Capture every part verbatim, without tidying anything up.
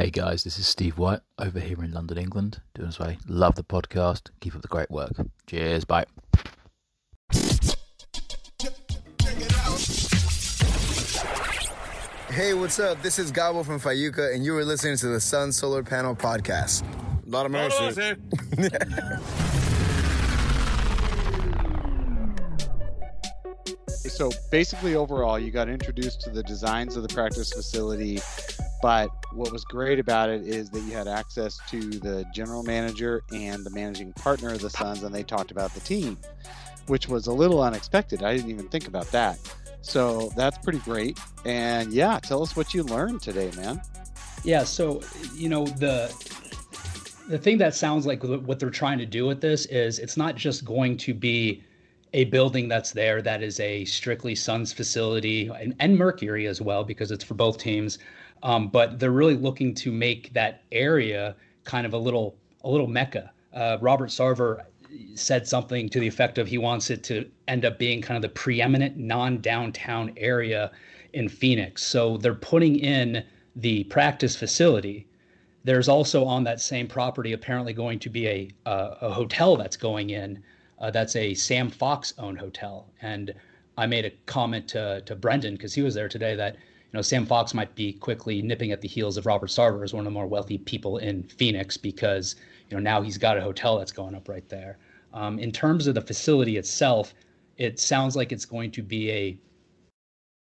Hey guys, this is Steve White over here in London, England. Doing this way. Love the podcast. Keep up the great work. Cheers. Bye. Hey, what's up? This is Gabo from Fayuka, and you are listening to the Sun Solar Panel Podcast. A lot of mercy. So basically, overall, you got introduced to the designs of the practice facility. But what was great about it is that you had access to the general manager and the managing partner of the Suns, and they talked about the team, which was a little unexpected. I didn't even think about that. So that's pretty great. And yeah, tell us what you learned today, man. Yeah. So, you know, the the thing that sounds like what they're trying to do with this is it's not just going to be a building that's there that is a strictly Suns facility and, and Mercury as well, because it's for both teams. Um, but they're really looking to make that area kind of a little a little mecca. Uh, Robert Sarver said something to the effect of he wants it to end up being kind of the preeminent non-downtown area in Phoenix. So they're putting in the practice facility. There's also on that same property apparently going to be a, uh, a hotel that's going in. Uh, that's a Sam Fox-owned hotel. And I made a comment to, to Brendan, because he was there today, that you know, Sam Fox might be quickly nipping at the heels of Robert Sarver as one of the more wealthy people in Phoenix, because, you know, now he's got a hotel that's going up right there. Um, in terms of the facility itself, it sounds like it's going to be a,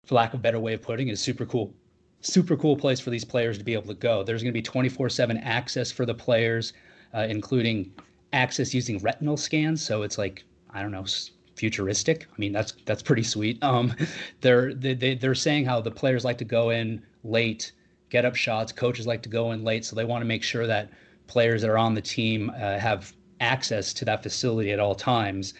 for lack of a better way of putting it, a super cool, super cool place for these players to be able to go. There's going to be twenty-four seven access for the players, uh, including access using retinal scans. So it's like, I don't know, futuristic. I mean, that's that's pretty sweet. Um, they're they, they're saying how the players like to go in late, get up shots. Coaches like to go in late, so they want to make sure that players that are on the team uh, have access to that facility at all times.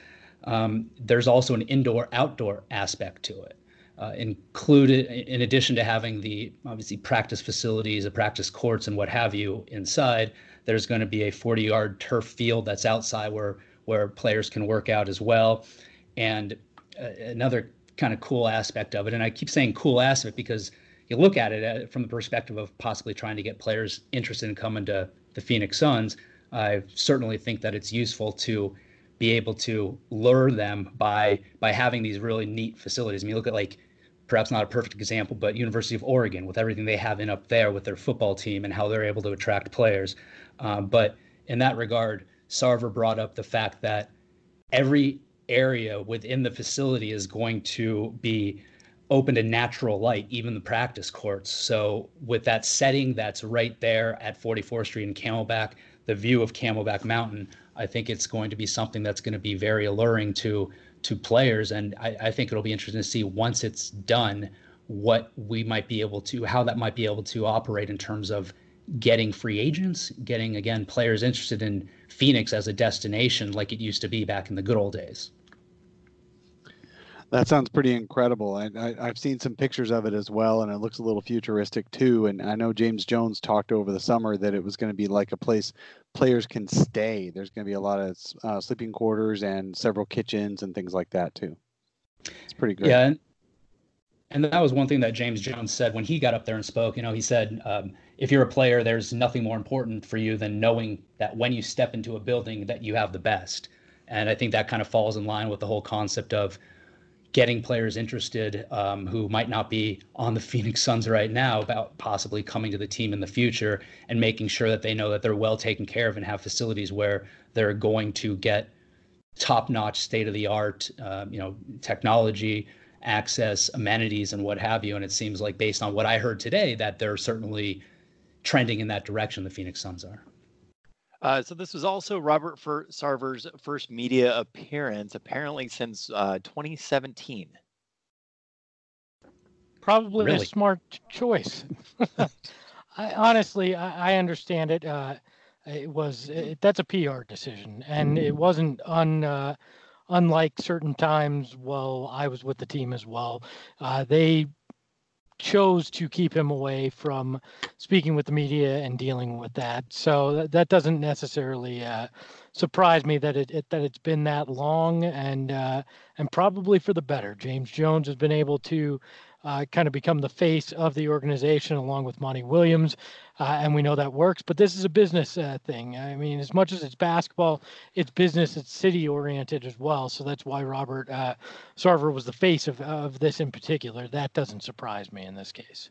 Um, there's also an indoor-outdoor aspect to it, uh, included in addition to having the obviously practice facilities, the practice courts, and what have you inside. There's going to be a forty-yard turf field that's outside where where players can work out as well. And uh, another kind of cool aspect of it, and I keep saying cool aspect because you look at it uh, from the perspective of possibly trying to get players interested in coming to the Phoenix Suns, I certainly think that it's useful to be able to lure them by by having these really neat facilities. I mean, look at, like, perhaps not a perfect example, but University of Oregon, with everything they have in up there with their football team and how they're able to attract players. Uh, but in that regard, Sarver brought up the fact that every area within the facility is going to be open to natural light, even the practice courts. So with that setting that's right there at forty-fourth street and Camelback, the view of Camelback Mountain, I think it's going to be something that's going to be very alluring to to players. And I, I think it'll be interesting to see once it's done what we might be able to, how that might be able to operate in terms of getting free agents, getting, again, players interested in Phoenix as a destination like it used to be back in the good old days. That sounds pretty incredible. And I, I've seen some pictures of it as well, and it looks a little futuristic too. And I know James Jones talked over the summer that it was going to be like a place players can stay. There's going to be a lot of uh, sleeping quarters and several kitchens and things like that too. It's pretty great. Yeah. And- And that was one thing that James Jones said when he got up there and spoke. You know, he said, um, if you're a player, there's nothing more important for you than knowing that when you step into a building that you have the best. And I think that kind of falls in line with the whole concept of getting players interested um, who might not be on the Phoenix Suns right now about possibly coming to the team in the future, and making sure that they know that they're well taken care of and have facilities where they're going to get top-notch, state-of-the-art, uh, you know, technology, access, amenities, and what have you. And it seems like, based on what I heard today, that they're certainly trending in that direction, the Phoenix Suns are. Uh, so this was also Robert Fer- Sarver's first media appearance, apparently since uh, twenty seventeen. Probably really? A smart choice. I, honestly, I, I understand it. Uh, it was it, that's a P R decision, and mm. it wasn't un. Uh, Unlike certain times while I was with the team as well, uh, they chose to keep him away from speaking with the media and dealing with that. So that, that doesn't necessarily uh, surprise me that it, it that it's been that long, and uh, and probably for the better. James Jones has been able to uh, kind of become the face of the organization along with Monty Williams. Uh, and we know that works, but this is a business uh, thing. I mean, as much as it's basketball, it's business, it's city oriented as well. So that's why Robert uh, Sarver was the face of, of this in particular. That doesn't surprise me in this case.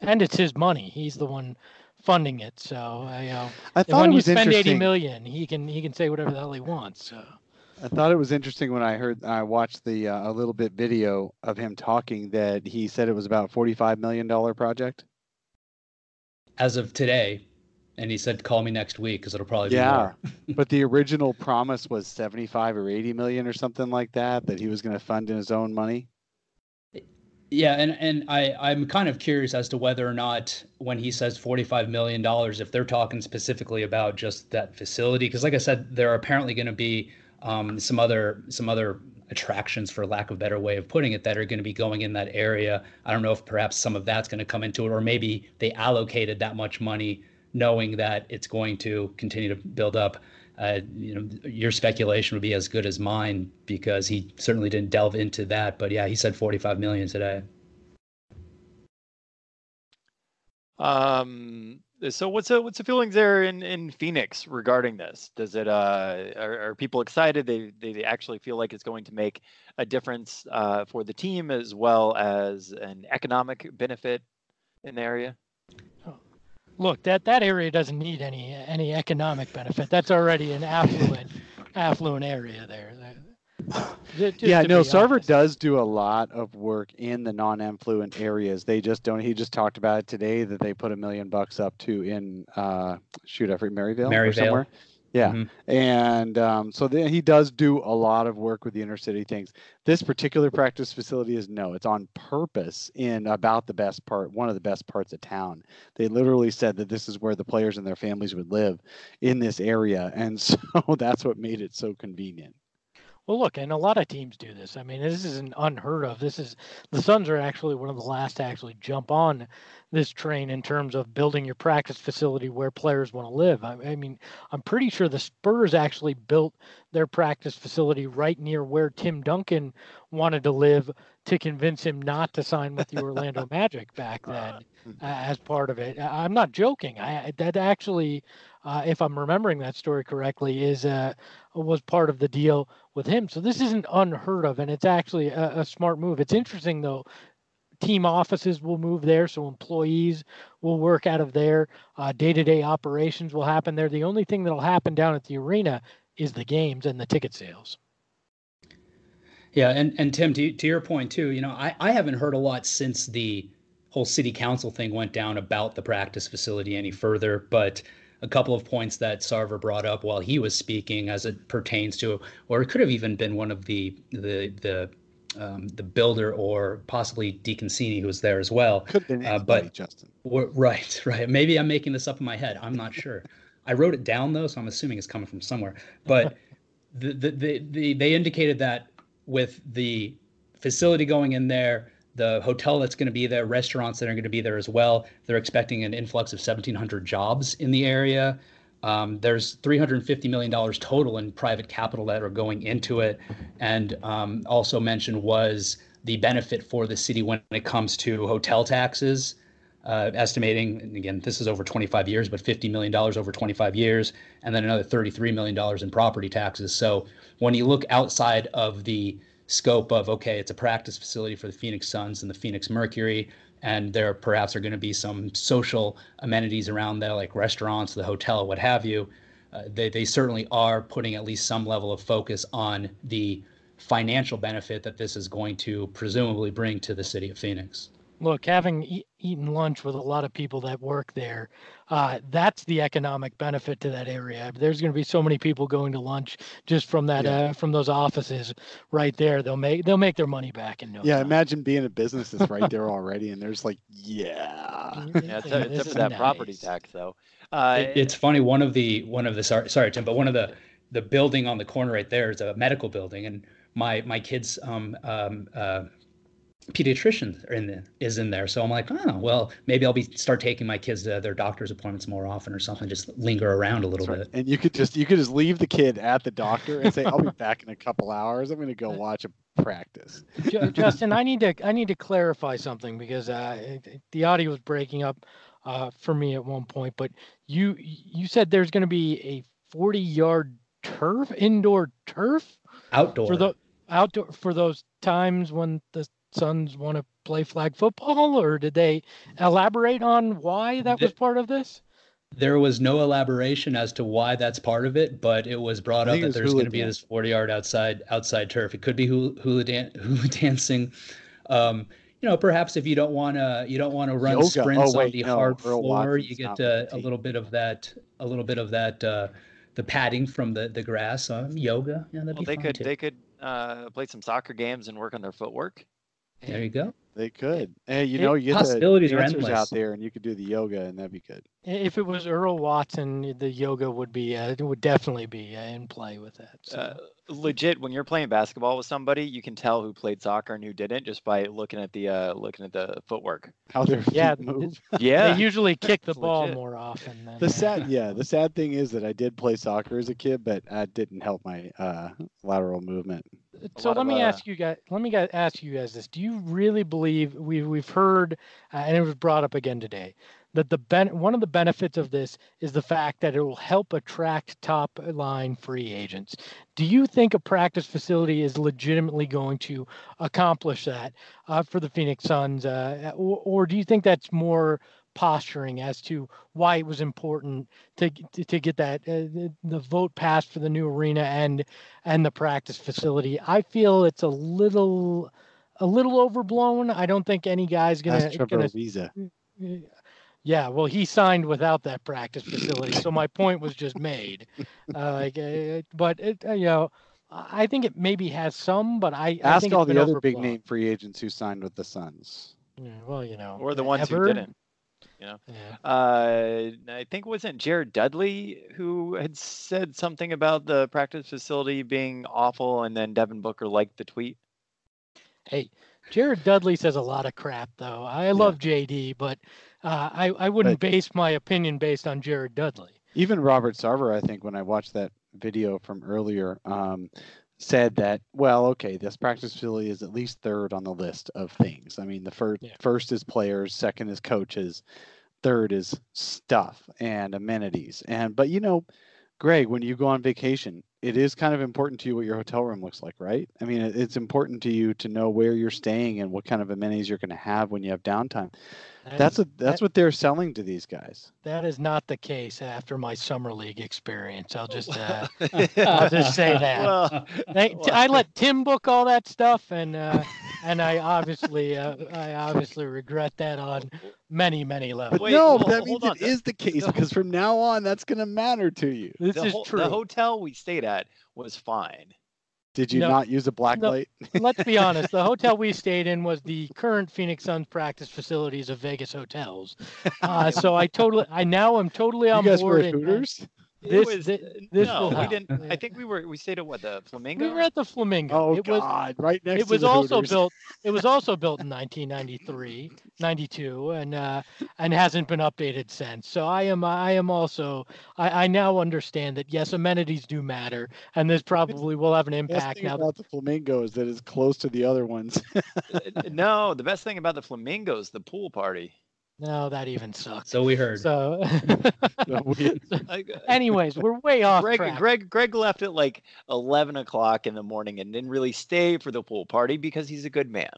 And it's his money. He's the one funding it. So, uh, you know, I thought when it was you spend eighty million, he can, he can say whatever the hell he wants. So. I thought it was interesting when I heard, I watched the uh, a little bit video of him talking that he said it was about forty-five million dollars project. As of today. And he said, call me next week. Cause it'll probably be yeah, more. But the original promise was seventy-five or eighty million or something like that, that he was going to fund in his own money. Yeah, and, and I, I'm kind of curious as to whether or not when he says forty-five million dollars, if they're talking specifically about just that facility, because like I said, there are apparently going to be um, some other some other attractions, for lack of a better way of putting it, that are going to be going in that area. I don't know if perhaps some of that's going to come into it, or maybe they allocated that much money knowing that it's going to continue to build up. Uh, you know, your speculation would be as good as mine because he certainly didn't delve into that. But yeah, he said forty-five million today. Um. So what's the, what's the feelings there in, in Phoenix regarding this? Does it uh are, are people excited? They, they they actually feel like it's going to make a difference uh, for the team as well as an economic benefit in the area. Look, that, that area doesn't need any any economic benefit. That's already an affluent affluent area there. Just yeah, no, Sarver does do a lot of work in the non-affluent areas. They just don't. He just talked about it today that they put a million bucks up to in uh, shoot, I forget, Maryvale, Maryvale or somewhere. Yeah, mm-hmm. and um, so the, he does do a lot of work with the inner city things. This particular practice facility is no, it's on purpose in about the best part, one of the best parts of town. They literally said that this is where the players and their families would live in this area, and so that's what made it so convenient. Well, look, and a lot of teams do this. I mean, this isn't unheard of. This is the Suns are actually one of the last to actually jump on this train in terms of building your practice facility where players want to live. I, I mean, I'm pretty sure the Spurs actually built their practice facility right near where Tim Duncan wanted to live to convince him not to sign with the Orlando Magic back then uh, as part of it. I, I'm not joking. I that actually. Uh, if I'm remembering that story correctly, is uh, was part of the deal with him. So this isn't unheard of, and it's actually a, a smart move. It's interesting, though. Team offices will move there, so employees will work out of there. Uh, day-to-day operations will happen there. The only thing that will happen down at the arena is the games and the ticket sales. Yeah, and, and Tim, to, to your point, too, you know, I, I haven't heard a lot since the whole city council thing went down about the practice facility any further, but a couple of points that Sarver brought up while he was speaking, as it pertains to, or it could have even been one of the the the um, the builder or possibly DeConcini who was there as well. Could have been uh, anybody, but Justin. Right, right. Maybe I'm making this up in my head. I'm not sure. I wrote it down though, so I'm assuming it's coming from somewhere. But the the, the the they indicated that with the facility going in there, the hotel that's going to be there, restaurants that are going to be there as well. They're expecting an influx of seventeen hundred jobs in the area. Um, there's three hundred fifty million dollars total in private capital that are going into it. And um, also mentioned was the benefit for the city when it comes to hotel taxes, uh, estimating, and again, this is over twenty-five years, but fifty million dollars over twenty-five years, and then another thirty-three million dollars in property taxes. So when you look outside of the scope of, okay, it's a practice facility for the Phoenix Suns and the Phoenix Mercury, and there perhaps are going to be some social amenities around there, like restaurants, the hotel, what have you. Uh, they, they certainly are putting at least some level of focus on the financial benefit that this is going to presumably bring to the city of Phoenix. Look, having e- eaten lunch with a lot of people that work there, uh, that's the economic benefit to that area. There's going to be so many people going to lunch just from that, yeah. uh, from those offices right there. They'll make they'll make their money back in no time. Yeah, imagine being a business that's right there already, and there's like, yeah, yeah, it's, it's up for that nice. Property tax though. Uh, it, it's funny. One of the one of the sorry, sorry Tim, but one of the the building on the corner right there is a medical building, and my my kids um um uh. pediatrician in the, is in there. So I'm like, oh, well, maybe I'll be start taking my kids to their doctor's appointments more often or something, just linger around a little That's right. bit. And you could just you could just leave the kid at the doctor and say, I'll be back in a couple hours. I'm going to go watch a practice. Justin, I need to I need to clarify something because uh, the audio was breaking up uh, for me at one point. But you you said there's going to be a forty-yard turf, indoor turf? Outdoor. For the, outdoor for those times when the Suns want to play flag football, or did they elaborate on why that was part of this? There was no elaboration as to why that's part of it, but it was brought up that there's going to be this forty-yard outside outside turf. It could be hula, hula, dan- hula dancing. Um, you know, perhaps if you don't want to, you don't want to run Yoga. sprints oh, wait, on the no, hard floor, you get uh, a little bit of that, a little bit of that, uh, the padding from the the grass. Uh, yoga. Yeah, that'd well, be they fun could too. They could uh, play some soccer games and work on their footwork. There you go. They could. Hey, you know, you get the dancers out there, and you could do the yoga, and that'd be good. If it was Earl Watson, the yoga would be, uh, it would definitely be uh, in play with that. So. Uh, legit, when you're playing basketball with somebody, you can tell who played soccer and who didn't just by looking at the uh, looking at the footwork. How their feet yeah, move. Yeah, they usually kick the ball legit. more often. Than the sad, uh, yeah, the sad thing is that I did play soccer as a kid, but I didn't help my uh, lateral movement. So let me ask you guys. Let me guys, ask you guys this: do you really believe we we've heard, uh, and it was brought up again today, that the ben- one of the benefits of this is the fact that it will help attract top line free agents? Do you think a practice facility is legitimately going to accomplish that uh, for the Phoenix Suns, uh, or, or do you think that's more posturing as to why it was important to to, to get that uh, the, the vote passed for the new arena and and the practice facility? I feel it's a little a little overblown. I don't think any guy's gonna. Ask Trevor Ariza. Yeah, well, he signed without that practice facility, so my point was just made. Uh, but it, you know, I think it maybe has some, but I ask I think all the other big name free agents who signed with the Suns. Yeah, well, you know, or the ones ever. who didn't. You know, yeah. uh, I think wasn't Jared Dudley who had said something about the practice facility being awful, and then Devin Booker liked the tweet. Hey, Jared Dudley says a lot of crap, though. I love yeah. J D, but uh, I I wouldn't but base my opinion based on Jared Dudley. Even Robert Sarver, I think, when I watched that video from earlier, um, said that, well, okay, this practice facility is at least third on the list of things. I mean, the first yeah. first is players, second is coaches, third is stuff and amenities. And but you know, Greg, when you go on vacation, it is kind of important to you what your hotel room looks like, right? I mean, it's important to you to know where you're staying and what kind of amenities you're going to have when you have downtime. That that's is, a, that's that, what they're selling to these guys. That is not the case after my summer league experience. I'll just uh, I'll just say that. Well, I, I let Tim book all that stuff, and uh, and I obviously uh, I obviously regret that on many many levels. But Wait, no, well, that means on. it is the case the, because from now on that's going to matter to you. This the is ho- true. The hotel we stayed at was fine. Did you no, not use a black no, light? Let's be honest. The hotel we stayed in was the current Phoenix Suns practice facilities of Vegas hotels. Uh, so I totally, I now am totally on you guys board. Were Hooters? This, was, this, this no, we help. didn't. I think we were. We stayed at what, the Flamingo? We were at the Flamingo. Oh it was, God! Right next. It was to the also Hooters. built. It was also built in nineteen ninety-three, ninety-two, and uh, and hasn't been updated since. So I am. I am also. I, I now understand that yes, amenities do matter, and this probably will have an impact. The best thing now about the Flamingo is that it's close to the other ones. No, the best thing about the Flamingo is the pool party. No, that even sucks. So we heard. So, anyways, we're way off Greg, track. Greg, Greg left at like eleven o'clock in the morning and didn't really stay for the pool party because he's a good man.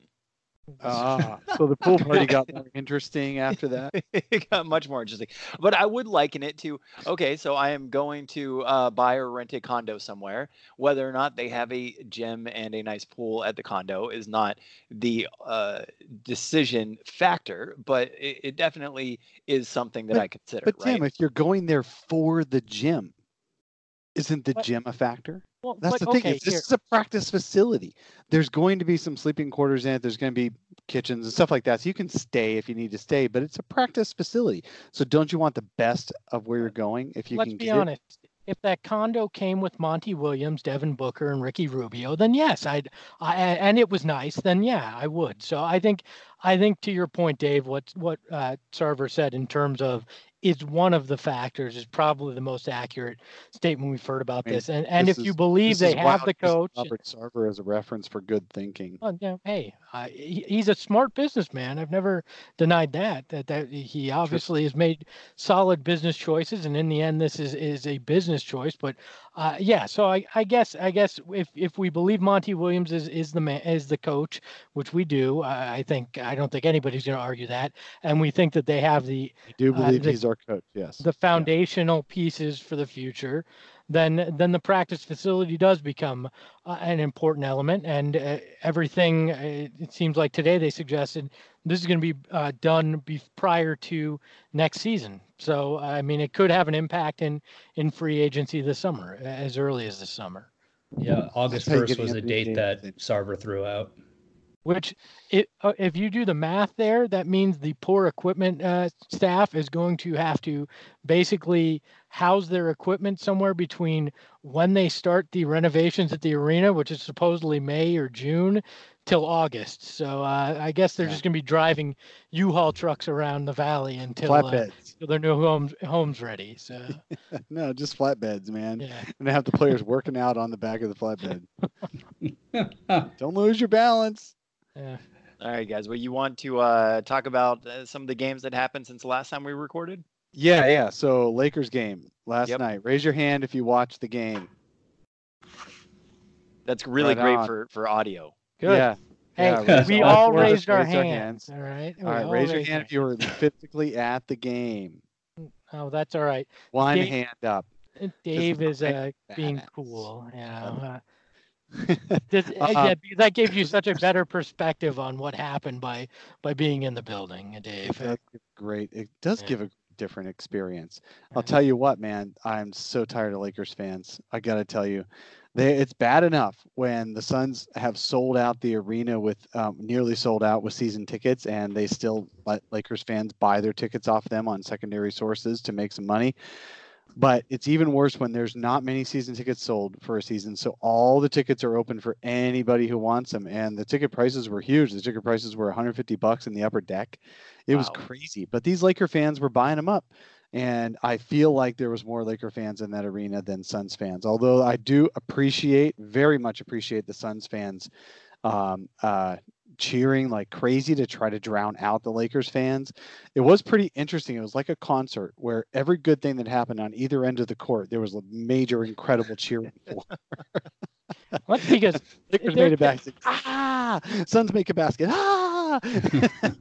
Ah, so the pool party got more interesting after that. It got much more interesting. But I would liken it to, okay, so I am going to uh, buy or rent a condo somewhere. Whether or not they have a gym and a nice pool at the condo is not the uh, decision factor, but it, it definitely is something that but, I consider. But Tim, right? If you're going there for the gym, isn't the but, gym a factor? Well, that's but, the thing. Okay, this is a practice facility. There's going to be some sleeping quarters in it. There's going to be kitchens and stuff like that. So you can stay if you need to stay, but it's a practice facility. So don't you want the best of where you're going if you Let's can get Let's be honest. It? if that condo came with Monty Williams, Devin Booker, and Ricky Rubio, then yes, I'd, I, and it was nice, then yeah, I would. So I think, I think to your point, Dave, what, what uh, Sarver said in terms of is one of the factors is probably the most accurate statement we've heard about I mean, this. And and this if is, you believe they have the coach. Robert Sarver as a reference for good thinking. Oh, yeah, hey, uh, he, he's a smart businessman. I've never denied that, that, that he obviously True. has made solid business choices. And in the end, this is, is a business choice. But uh, yeah, so I, I guess I guess if, if we believe Monty Williams is, is the man, is the coach, which we do, uh, I think I don't think anybody's going to argue that. And we think that they have the. I do believe uh, the, he's our coach, yes. The foundational yeah. pieces for the future, then then the practice facility does become uh, an important element. And uh, everything, uh, it seems like today they suggested this is going to be uh, done be- prior to next season. So, I mean, it could have an impact in, in free agency this summer, as early as this summer. Yeah, August first was a date that Sarver threw out. Which, it, uh, if you do the math there, that means the poor equipment uh, staff is going to have to basically house their equipment somewhere between when they start the renovations at the arena, which is supposedly May or June, till August. So uh, I guess they're yeah. just going to be driving U-Haul trucks around the valley until, uh, until their new home's, home's ready. So No, just flatbeds, man. Yeah. And they have the players working out on the back of the flatbed. Don't lose your balance. Yeah. All right, guys. Well, you want to uh, talk about uh, some of the games that happened since the last time we recorded? Yeah, yeah. So Lakers game last yep. night. Raise your hand if you watched the game. That's really right great on. for for audio. Good. Yeah. Hey, yeah, we all raised our, raised our hands. hands. All right. All right. Raise your hand if you were physically at the game. Oh, that's all right. One Dave, hand up. Dave is uh, being cool. Yeah. You know? uh, this, uh, yeah, that gave you such a better perspective on what happened by by being in the building, Dave. That's great. It does yeah. give a different experience. I'll tell you what, man. I'm so tired of Lakers fans. I gotta tell you, they it's bad enough when the Suns have sold out the arena with um, nearly sold out with season tickets, and they still let Lakers fans buy their tickets off them on secondary sources to make some money. But it's even worse when there's not many season tickets sold for a season. So all the tickets are open for anybody who wants them. And the ticket prices were huge. The ticket prices were one hundred fifty bucks in the upper deck. It wow. was crazy. But these Laker fans were buying them up. And I feel like there was more Laker fans in that arena than Suns fans. Although I do appreciate, very much appreciate the Suns fans um, uh, cheering like crazy to try to drown out the Lakers fans. It was pretty interesting. It was like a concert where every good thing that happened on either end of the court, there was a major, incredible cheering for. That's because Lakers made a basket. Ah, Suns make a basket. Ah,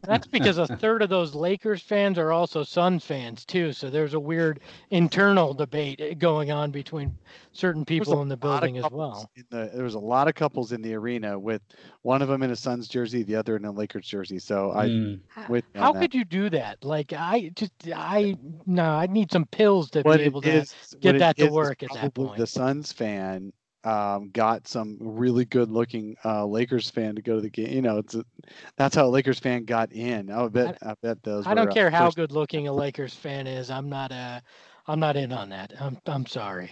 that's because a third of those Lakers fans are also Suns fans too. So there's a weird internal debate going on between certain people in the building as well. The, there was a lot of couples in the arena with one of them in a Suns jersey, the other in a Lakers jersey. So I, mm. with how could that. you do that? Like I just, I no, I need some pills to what be able is, to get that to work at that point. The Suns fan. Um, got some really good looking uh, Lakers fan to go to the game. You know, it's a, that's how a Lakers fan got in. I bet. I, I bet those. I don't care how good looking a Lakers fan is. I'm not a. I'm not in on that. I'm. I'm sorry.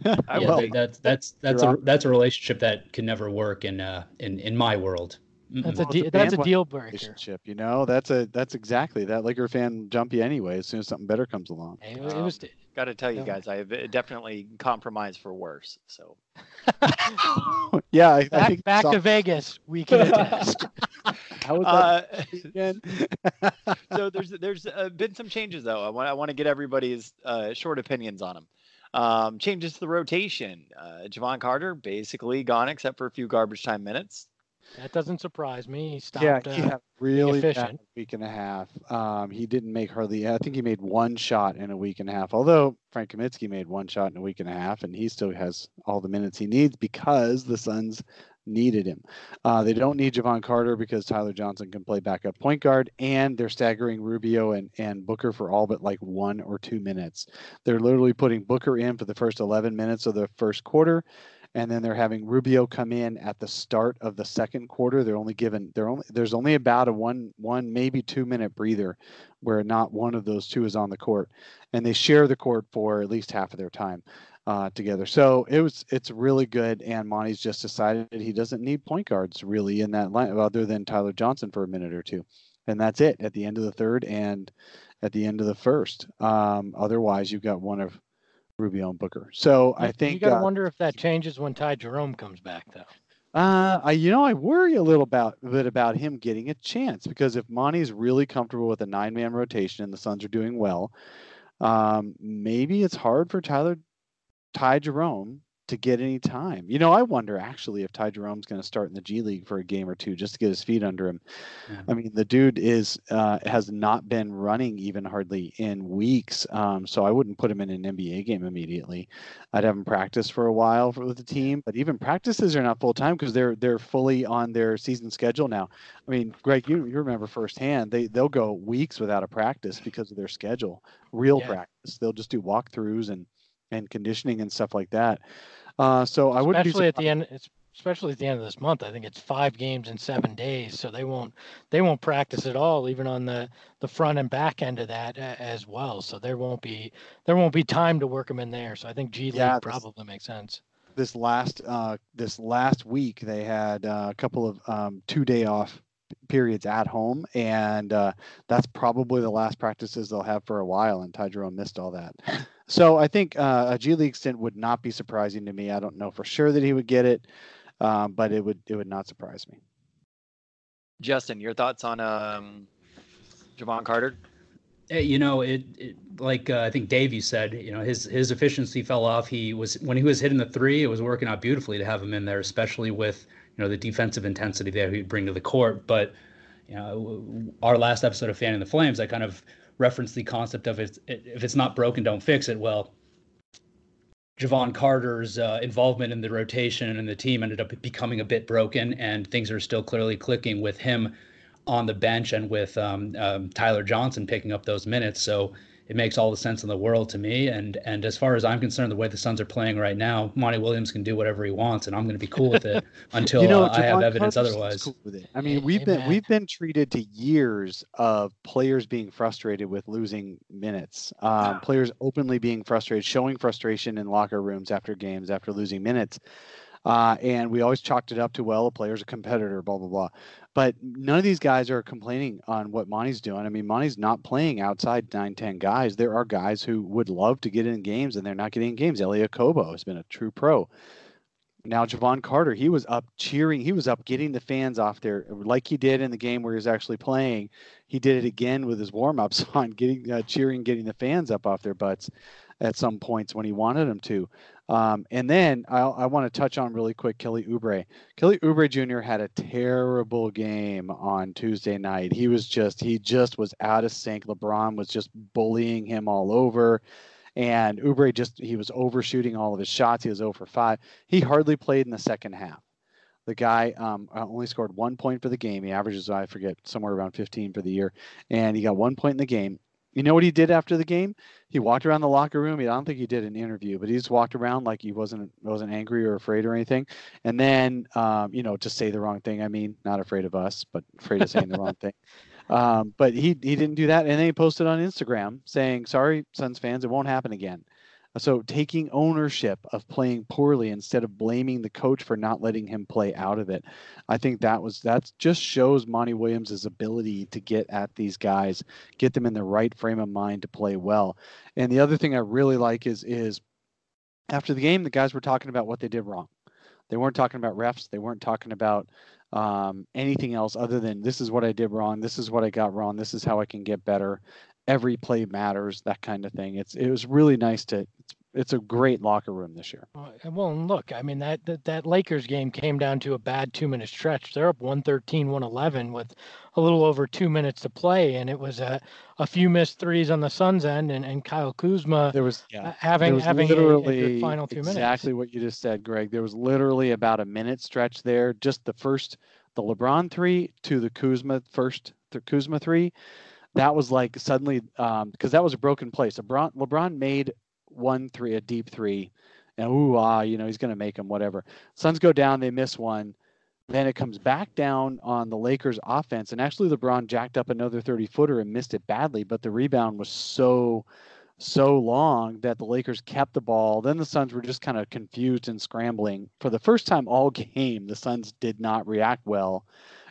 yeah, well, that's that's that's a that's a relationship that can never work in uh in, in my world. Mm-mm. That's a de- well, that's a deal breaker. You know, that's a that's exactly that Laker fan jumpy anyway. As soon as something better comes along. It was. Um, it was t- Got to tell you guys, I have definitely compromised for worse. So, yeah, I, back, I think back so. to Vegas, we can attest. How was that? Uh, so there's there's uh, been some changes though. I want I want to get everybody's uh, short opinions on them. Um, changes to the rotation. Uh, Javon Carter basically gone except for a few garbage time minutes. That doesn't surprise me. He stopped. Yeah, he uh, had really bad week and a half. Um, he didn't make hardly. I think he made one shot in a week and a half. Although Frank Kaminsky made one shot in a week and a half, and he still has all the minutes he needs because the Suns needed him. Uh, they don't need Javon Carter because Tyler Johnson can play backup point guard, and they're staggering Rubio and, and Booker for all but like one or two minutes. They're literally putting Booker in for the first eleven minutes of the first quarter. and then they're having Rubio come in at the start of the second quarter. They're only given they're only there's only about a one one maybe two minute breather where not one of those two is on the court, and they share the court for at least half of their time uh, together. So it was it's really good, and Monty's just decided he doesn't need point guards really in that line other than Tyler Johnson for a minute or two, and that's it at the end of the third and at the end of the first. Um, otherwise, you've got one of Rubio and Booker. So I think you got to uh, wonder if that changes when Ty Jerome comes back, though. Uh, I, you know, I worry a little about, bit about him getting a chance, because if Monty's really comfortable with a nine man rotation and the Suns are doing well, um, maybe it's hard for Tyler, Ty Jerome to get any time. You know, I wonder actually if Ty Jerome's going to start in the G League for a game or two just to get his feet under him. Yeah. I mean, the dude is uh, has not been running even hardly in weeks, um, so I wouldn't put him in an N B A game immediately. I'd have him practice for a while for, with the team, but even practices are not full time because they're they're fully on their season schedule now. I mean, Greg, you you remember firsthand they they'll go weeks without a practice because of their schedule. Real yeah. practice, they'll just do walkthroughs and and conditioning and stuff like that. Uh, so I wouldn't be surprised. Especially at the end, it's especially at the end of this month. I think it's five games in seven days, so they won't they won't practice at all, even on the, the front and back end of that uh, as well. So there won't be there won't be time to work them in there. So I think G League yeah, this, probably makes sense. This last uh, this last week they had uh, a couple of um, two day off periods at home, and uh, that's probably the last practices they'll have for a while. And Ty Jerome missed all that. So I think uh, a G League stint would not be surprising to me. I don't know for sure that he would get it, um, but it would it would not surprise me. Justin, your thoughts on um, Javon Carter? You know, it, it like uh, I think Dave, you said, you know, his his efficiency fell off. He was when he was hitting the three, it was working out beautifully to have him in there, especially with you know the defensive intensity that he'd bring to the court. But you know, our last episode of Fanning the Flames, I kind of reference the concept of it's, if it's not broken, don't fix it. Well, Javon Carter's uh, involvement in the rotation and the team ended up becoming a bit broken, and things are still clearly clicking with him on the bench and with um, um, Tyler Johnson picking up those minutes. So it makes all the sense in the world to me. And and as far as I'm concerned, the way the Suns are playing right now, Monty Williams can do whatever he wants, and I'm going to be cool with it until you know, uh, I have evidence Carter's otherwise. Cool with it. I mean, we've Amen. been we've been treated to years of players being frustrated with losing minutes, um, wow. players openly being frustrated, showing frustration in locker rooms after games after losing minutes. Uh, and we always chalked it up to, well, a player's a competitor, blah, blah, blah. But none of these guys are complaining on what Monty's doing. I mean, Monty's not playing outside nine, ten guys. There are guys who would love to get in games, and they're not getting in games. Elia Kobo has been a true pro. Now Javon Carter, he was up cheering. He was up getting the fans off there like he did in the game where he was actually playing. He did it again with his warm-ups on, getting uh, cheering, getting the fans up off their butts at some points when he wanted them to. Um, and then I, I want to touch on really quick Kelly Oubre. Kelly Oubre Junior had a terrible game on Tuesday night. He was just he just was out of sync. LeBron was just bullying him all over. And Oubre just he was overshooting all of his shots. He was zero for five. He hardly played in the second half. The guy um, only scored one point for the game. He averages, I forget, somewhere around fifteen for the year. And he got one point in the game. You know what he did after the game? He walked around the locker room. I don't think he did an interview, but he just walked around like he wasn't wasn't angry or afraid or anything. And then, um, you know, to say the wrong thing. I mean, not afraid of us, but afraid of saying the wrong thing. Um, but he, he didn't do that. And then he posted on Instagram saying, sorry, Suns fans, it won't happen again. So taking ownership of playing poorly instead of blaming the coach for not letting him play out of it. I think that was that just shows Monty Williams' ability to get at these guys, get them in the right frame of mind to play well. And the other thing I really like is is after the game, the guys were talking about what they did wrong. They weren't talking about refs. They weren't talking about um, anything else other than this is what I did wrong. This is what I got wrong. This is how I can get better. Every play matters, that kind of thing. It's it was really nice to. It's, it's a great locker room this year. Well, and look, I mean that, that that Lakers game came down to a bad two minute stretch. They're up one thirteen, one eleven with a little over two minutes to play, and it was a a few missed threes on the Suns' end, and, and Kyle Kuzma. There was yeah, having there was having literally a, a good final two minutes. Exactly what you just said, Greg. There was literally about a minute stretch there. Just the first, the LeBron three to the Kuzma first, the Kuzma three. That was like suddenly, because um, that was a broken play. So LeBron, LeBron made one three, a deep three, and ooh, ah, you know, he's going to make them, whatever. Suns go down, they miss one. Then it comes back down on the Lakers offense, and actually LeBron jacked up another thirty-footer and missed it badly, but the rebound was so, so long that the Lakers kept the ball. Then the Suns were just kind of confused and scrambling. For the first time all game, the Suns did not react well,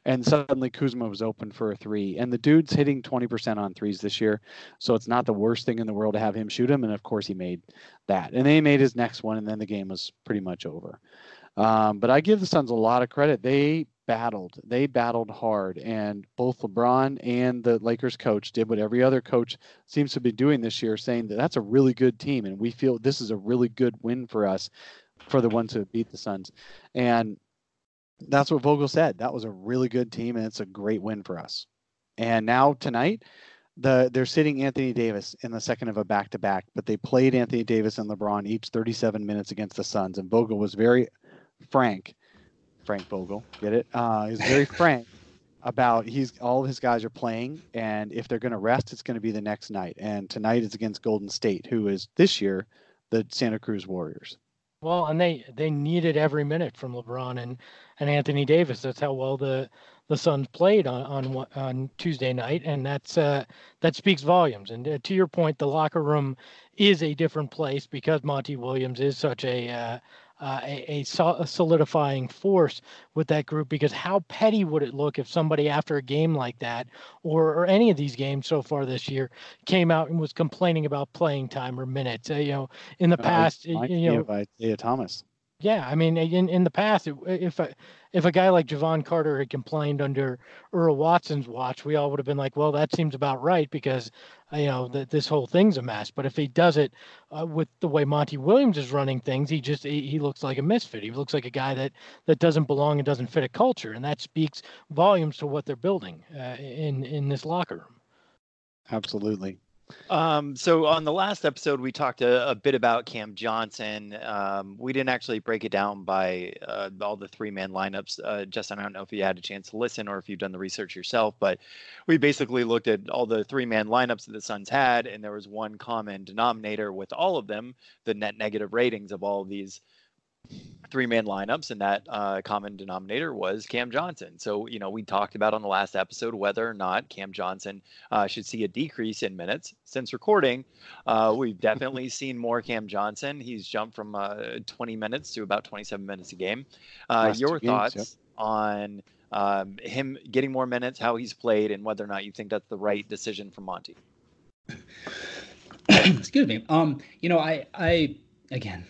and suddenly Kuzma was open for a three. And the dude's hitting twenty percent on threes this year, so it's not the worst thing in the world to have him shoot him, and of course he made that. And then he made his next one, and then the game was pretty much over. Um, but I give the Suns a lot of credit. They battled. They battled hard. And both LeBron and the Lakers coach did what every other coach seems to be doing this year, saying that that's a really good team, and we feel this is a really good win for us, for the ones who beat the Suns. And that's what Vogel said. That was a really good team, and it's a great win for us. And now tonight, the, they're sitting Anthony Davis in the second of a back-to-back, but they played Anthony Davis and LeBron each thirty-seven minutes against the Suns, and Vogel was very... Frank, Frank Vogel, get it? Uh, he's very frank about he's all of his guys are playing, and if they're going to rest, it's going to be the next night. And tonight is against Golden State, who is this year the Santa Cruz Warriors. Well, and they, they needed every minute from LeBron and, and Anthony Davis. That's how well the the Suns played on on, on Tuesday night, and that's uh, that speaks volumes. And uh, to your point, the locker room is a different place because Monty Williams is such a uh, Uh, a, a solidifying force with that group, because how petty would it look if somebody after a game like that, or, or any of these games so far this year, came out and was complaining about playing time or minutes? Uh, you know, in the past, uh, you know, by Thea Thomas. Yeah, I mean, in, in the past, if a, if a guy like Javon Carter had complained under Earl Watson's watch, we all would have been like, well, that seems about right, because, you know, th- this whole thing's a mess. But if he does it uh, with the way Monty Williams is running things, he just he, he looks like a misfit. He looks like a guy that, that doesn't belong and doesn't fit a culture. And that speaks volumes to what they're building uh, in, in this locker room. Absolutely. Um, so on the last episode, we talked a, a bit about Cam Johnson. Um, we didn't actually break it down by uh, all the three-man lineups. Uh, Justin, I don't know if you had a chance to listen or if you've done the research yourself, but we basically looked at all the three-man lineups that the Suns had, and there was one common denominator with all of them, the net negative ratings of all of these three-man lineups, and that uh, common denominator was Cam Johnson. So, you know, we talked about on the last episode whether or not Cam Johnson uh, should see a decrease in minutes. Since recording, uh, we've definitely seen more Cam Johnson. He's jumped from uh, twenty minutes to about twenty-seven minutes a game. Uh, your thoughts games, yeah. on um, him getting more minutes, how he's played, and whether or not you think that's the right decision for Monty? Excuse me. Um, you know, I, I again...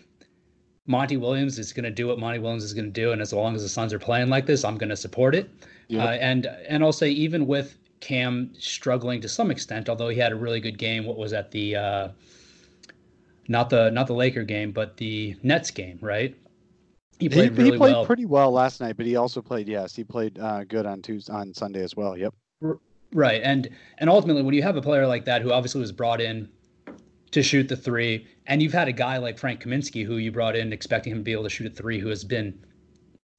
Monty Williams is going to do what Monty Williams is going to do, and as long as the Suns are playing like this, I'm going to support it. Yep. Uh, and and I'll say, even with Cam struggling to some extent, although he had a really good game, what was at the uh, not the not the Laker game, but the Nets game, right? He played he, really he played well. pretty well last night, but he also played yes, he played uh, good on Tuesday, on Sunday as well. Yep. R- right, and and ultimately, when you have a player like that who obviously was brought in to shoot the three, and you've had a guy like Frank Kaminsky, who you brought in expecting him to be able to shoot a three, who has been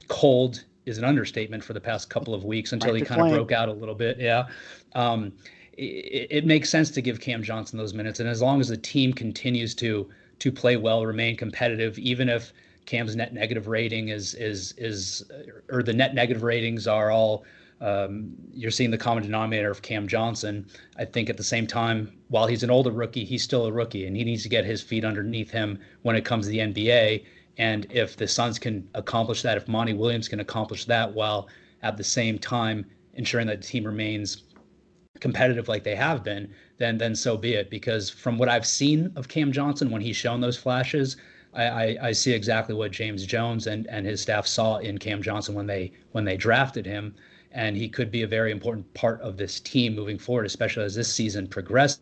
cold is an understatement for the past couple of weeks until he kind of broke out a little bit. Yeah. Um, it, it makes sense to give Cam Johnson those minutes. And as long as the team continues to, to play well, remain competitive, even if Cam's net negative rating is, is, is, or the net negative ratings are all, Um, you're seeing the common denominator of Cam Johnson. I think at the same time, while he's an older rookie, he's still a rookie, and he needs to get his feet underneath him when it comes to the N B A. And if the Suns can accomplish that, if Monty Williams can accomplish that while at the same time ensuring that the team remains competitive like they have been, then then so be it. Because from what I've seen of Cam Johnson when he's shown those flashes, I, I, I see exactly what James Jones and, and his staff saw in Cam Johnson when they when they drafted him. And he could be a very important part of this team moving forward, especially as this season progresses.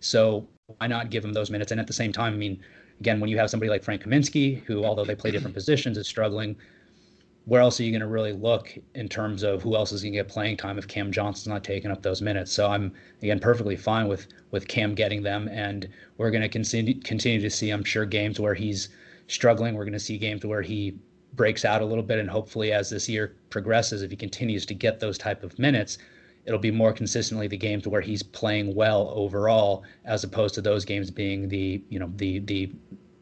So why not give him those minutes? And at the same time, I mean, again, when you have somebody like Frank Kaminsky, who, although they play different positions, is struggling, where else are you going to really look in terms of who else is going to get playing time if Cam Johnson's not taking up those minutes? So I'm, again, perfectly fine with with Cam getting them. And we're going to continue, continue to see, I'm sure, games where he's struggling. We're going to see games where he breaks out a little bit, and hopefully as this year progresses, if he continues to get those type of minutes, it'll be more consistently the games where he's playing well overall, as opposed to those games being the, you know, the the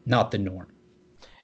not the norm.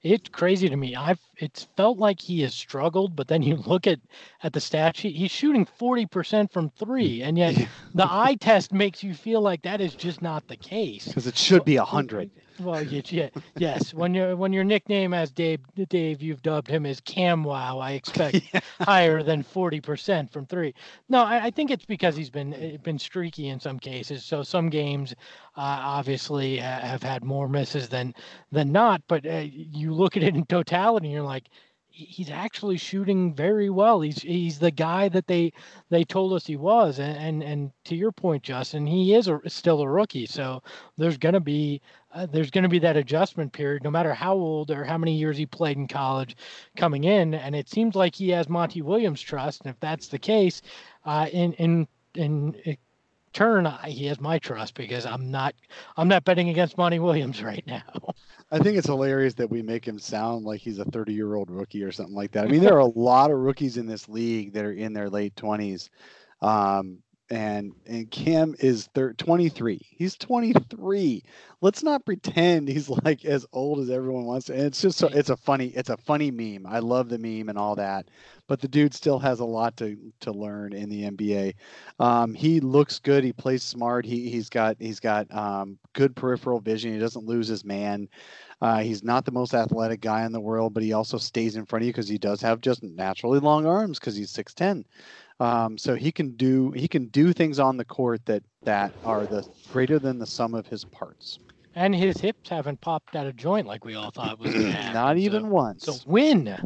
It's crazy to me. I've it's felt like he has struggled, but then you look at, at the stat sheet, he's shooting forty percent from three, and yet the eye test makes you feel like that is just not the case. Because it should be a hundred. Well, yeah, yes. When your when your nickname as Dave Dave, you've dubbed him as Cam Wow, I expect yeah. higher than forty percent from three. No, I, I think it's because he's been been streaky in some cases. So some games, uh, obviously, uh, have had more misses than than not. But uh, you look at it in totality, and you're like, he's actually shooting very well. He's he's the guy that they they told us he was. And and, and to your point, Justin, he is a, still a rookie. So there's going to be uh, there's going to be that adjustment period, no matter how old or how many years he played in college coming in. And it seems like he has Monty Williams' trust. And if that's the case, uh, in in in turn, he has my trust because I'm not I'm not betting against Monty Williams right now. I think it's hilarious that we make him sound like he's a thirty-year-old rookie or something like that. I mean, there are a lot of rookies in this league that are in their late twenties, um, and and Cam is thir- twenty-three. He's twenty-three. Let's not pretend he's like as old as everyone wants to. And it's just so it's a funny it's a funny meme. I love the meme and all that, but the dude still has a lot to to learn in the N B A. Um, he looks good. He plays smart. He he's got he's got um, good peripheral vision. He doesn't lose his man. Uh, he's not the most athletic guy in the world, but he also stays in front of you because he does have just naturally long arms because he's six ten. Um, so he can do he can do things on the court that that are the greater than the sum of his parts. And his hips haven't popped out of joint like we all thought was going to happen. Not even so, once. So win.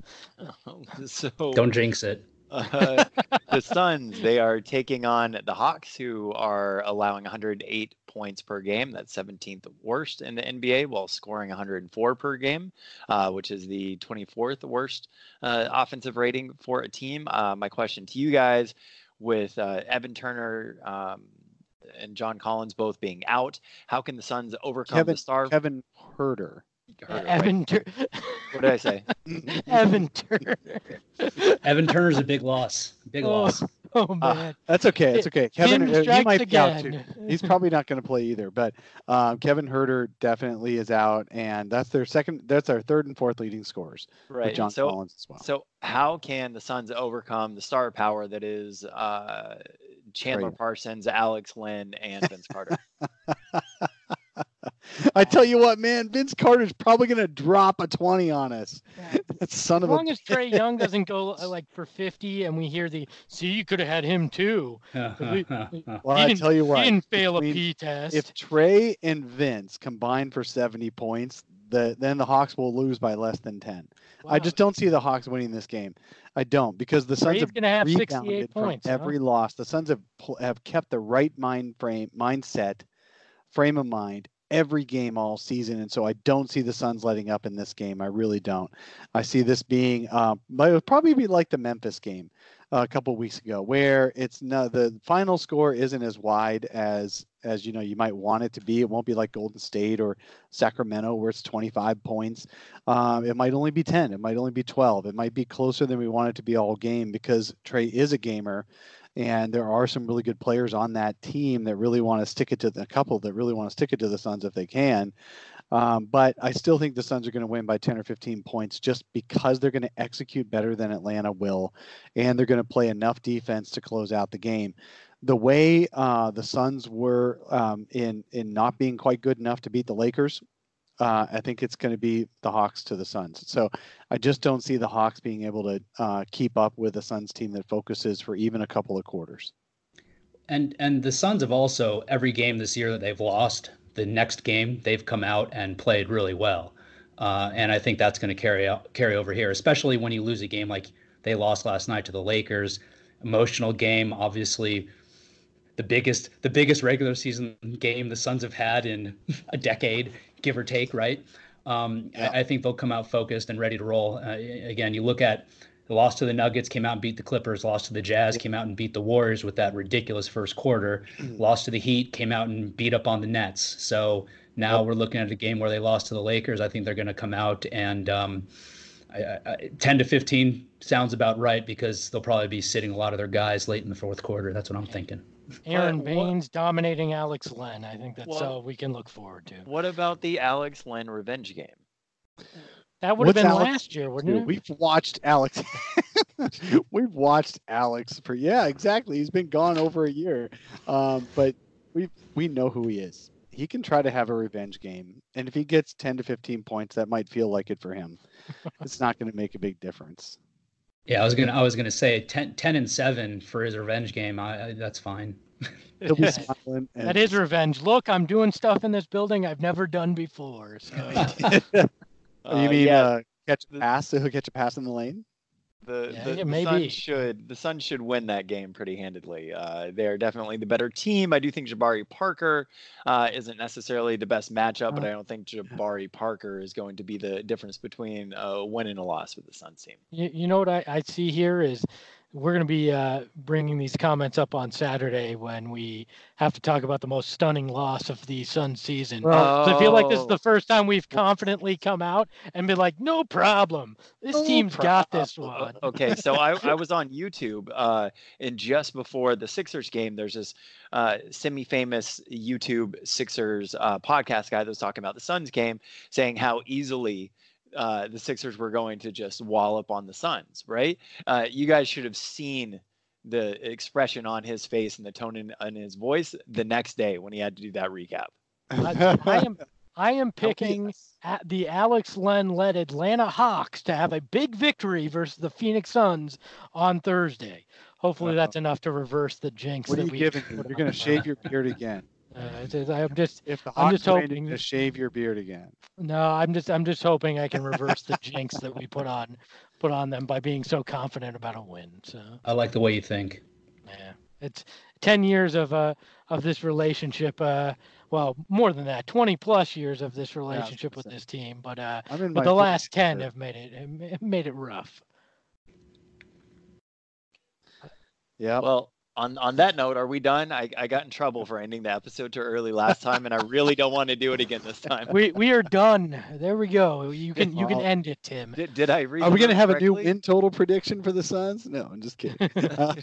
So, don't jinx it. Uh, the Suns, they are taking on the Hawks, who are allowing one hundred eight points per game. That's seventeenth worst in the N B A, while scoring one hundred four per game, uh, which is the twenty-fourth worst uh, offensive rating for a team. Uh, my question to you guys, with uh, Evan Turner um, and John Collins both being out, how can the Suns overcome Kevin, the star? Kevin Huerter. Herter, Evan right? Tur- What did I say? Evan Turner. Evan Turner's a big loss. Big oh, loss. Oh man, uh, that's okay. That's okay. Kevin, he might be again. out too. He's probably not going to play either. But um, Kevin Huerter definitely is out, and that's their second. That's our third and fourth leading scorers. Right. With John so, Collins as well. So how can the Suns overcome the star power that is uh, Chandler right. Parsons, Alex Len, and Vince Carter? I tell you what, man, Vince Carter's probably going to drop a twenty on us. Yeah. That son as of long a... as Trae Young doesn't go like for fifty and we hear the, see, you could have had him too. We, well, I tell you what. He didn't fail a P test. If Trae and Vince combine for seventy points, the, then the Hawks will lose by less than ten. Wow. I just don't see the Hawks winning this game. I don't, because the Suns have, have rebounded points, from every huh? loss. The Suns have, have kept the right mind frame, mindset, frame of mind, every game all season, and so I don't see the Suns letting up in this game. I really don't. I see this being, um, but it would probably be like the Memphis game uh, a couple of weeks ago, where it's no, the final score isn't as wide as as you know you might want it to be. It won't be like Golden State or Sacramento where it's twenty-five points. Um, it might only be ten. It might only be twelve. It might be closer than we want it to be all game because Trae is a gamer. And there are some really good players on that team that really want to stick it to the couple that really want to stick it to the Suns if they can. Um, but I still think the Suns are going to win by ten or fifteen points just because they're going to execute better than Atlanta will. And they're going to play enough defense to close out the game. The way uh, the Suns were um, in, in not being quite good enough to beat the Lakers. Uh, I think it's going to be the Hawks to the Suns. So I just don't see the Hawks being able to uh, keep up with the Suns team that focuses for even a couple of quarters. And and the Suns have also, every game this year that they've lost, the next game they've come out and played really well. Uh, and I think that's going to carry out, carry over here, especially when you lose a game like they lost last night to the Lakers. Emotional game, obviously. The biggest the biggest regular season game the Suns have had in a decade, give or take, right? Um, yeah. I, I think they'll come out focused and ready to roll. Uh, again, you look at the loss to the Nuggets, came out and beat the Clippers, lost to the Jazz, came out and beat the Warriors with that ridiculous first quarter, lost to the Heat, came out and beat up on the Nets. So now yep. we're looking at a game where they lost to the Lakers. I think they're going to come out and um, I, I, ten to fifteen sounds about right because they'll probably be sitting a lot of their guys late in the fourth quarter. That's what I'm thinking. Aaron Baines what? dominating Alex Len. I think that's what? all we can look forward to. What about the Alex Len revenge game? That would have been Alex last year, wouldn't it? We've watched Alex. We've watched Alex for yeah, exactly. He's been gone over a year, um, but we we know who he is. He can try to have a revenge game, and if he gets ten to fifteen points, that might feel like it for him. It's not going to make a big difference. Yeah, I was gonna I was gonna say ten, ten and seven for his revenge game. I, I, that's fine. He'll be smiling and... That is revenge. Look, I'm doing stuff in this building I've never done before. So. Uh, you mean yeah. uh, catch a pass? So he'll catch a pass in the lane. The yeah, the, yeah, the Suns should the Suns should win that game pretty handedly. Uh, they are definitely the better team. I do think Jabari Parker uh, isn't necessarily the best matchup, oh. but I don't think Jabari Parker is going to be the difference between a win and a loss with the Suns team. You, you know what I, I see here is we're going to be uh, bringing these comments up on Saturday when we have to talk about the most stunning loss of the Suns season. Oh. So I feel like this is the first time we've confidently come out and been like, no problem. This no team's problem. got this one. Okay, so I, I was on YouTube, uh, and just before the Sixers game, there's this uh, semi-famous YouTube Sixers uh, podcast guy that was talking about the Suns game, saying how easily uh, the Sixers were going to just wallop on the Suns, right? Uh, you guys should have seen the expression on his face and the tone in, in his voice the next day when he had to do that recap. I, I am... I am picking at the Alex Len-led Atlanta Hawks to have a big victory versus the Phoenix Suns on Thursday. Hopefully, that's enough to reverse the jinx. What are you giving? You're going to shave your beard again. Uh, it's, it's, I'm just. If the Hawks are going to shave your beard again. No, I'm just. I'm just hoping I can reverse the jinx that we put on, put on them by being so confident about a win. So. I like the way you think. Yeah, it's ten years of uh of this relationship. Uh. Well, more than that, twenty plus years of this relationship yeah, with this team, but uh, but the last ten sure. have made it made it rough. Yeah. Well, on on that note, are we done? I, I got in trouble for ending the episode too early last time, and I really don't want to do it again this time. We we are done. There we go. You can you can end it, Tim. Did, did I read? Are we gonna have correctly? a new win total prediction for the Suns? No, I'm just kidding. Uh,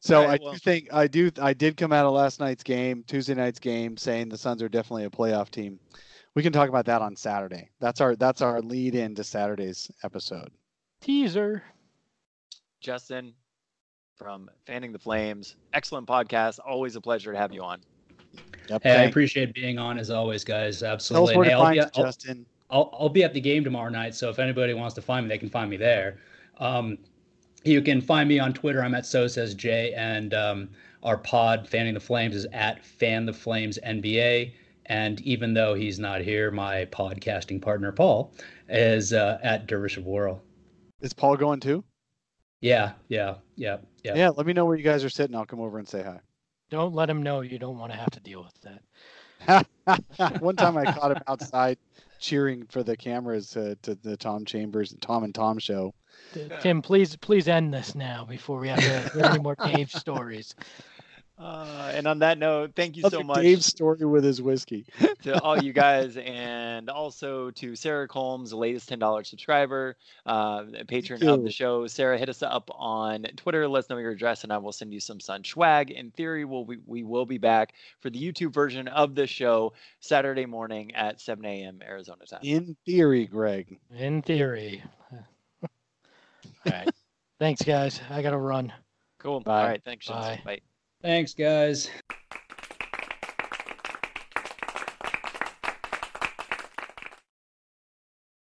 So right, I do well, think I do. I did come out of last night's game, Tuesday night's game, saying the Suns are definitely a playoff team. We can talk about that on Saturday. That's our that's our lead into Saturday's episode. Teaser. Justin from Fanning the Flames. Excellent podcast. Always a pleasure to have you on. Yep, hey, thanks. I appreciate being on as always, guys. Absolutely. Tell us where to find you, Justin. I'll I'll be at the game tomorrow night, so if anybody wants to find me, they can find me there. Um, You can find me on Twitter. I'm at So Says Jay, and um, our pod, Fanning the Flames, is at Fan the Flames N B A. And even though he's not here, my podcasting partner, Paul, is uh, at Dervish of World. Is Paul going too? Yeah, yeah, yeah, yeah. Yeah, let me know where you guys are sitting. I'll come over and say hi. Don't let him know you don't want to have to deal with that. One time I caught him outside cheering for the cameras uh, to the Tom Chambers and Tom and Tom show. Tim, please, please end this now before we have to hear any more Dave stories. Uh, and on that note, thank you That's so much. Dave's story with his whiskey. To all you guys, and also to Sarah Combs, the latest ten dollars subscriber, uh, patron of the show. Sarah, hit us up on Twitter. Let us know your address, and I will send you some Sun swag. In theory, we'll, we, we will be back for the YouTube version of the show Saturday morning at seven a.m. Arizona time. In theory, Greg. In theory. All right. Thanks, guys. I got to run. Cool. Bye. All right. Thanks. Bye. Bye. Thanks, guys.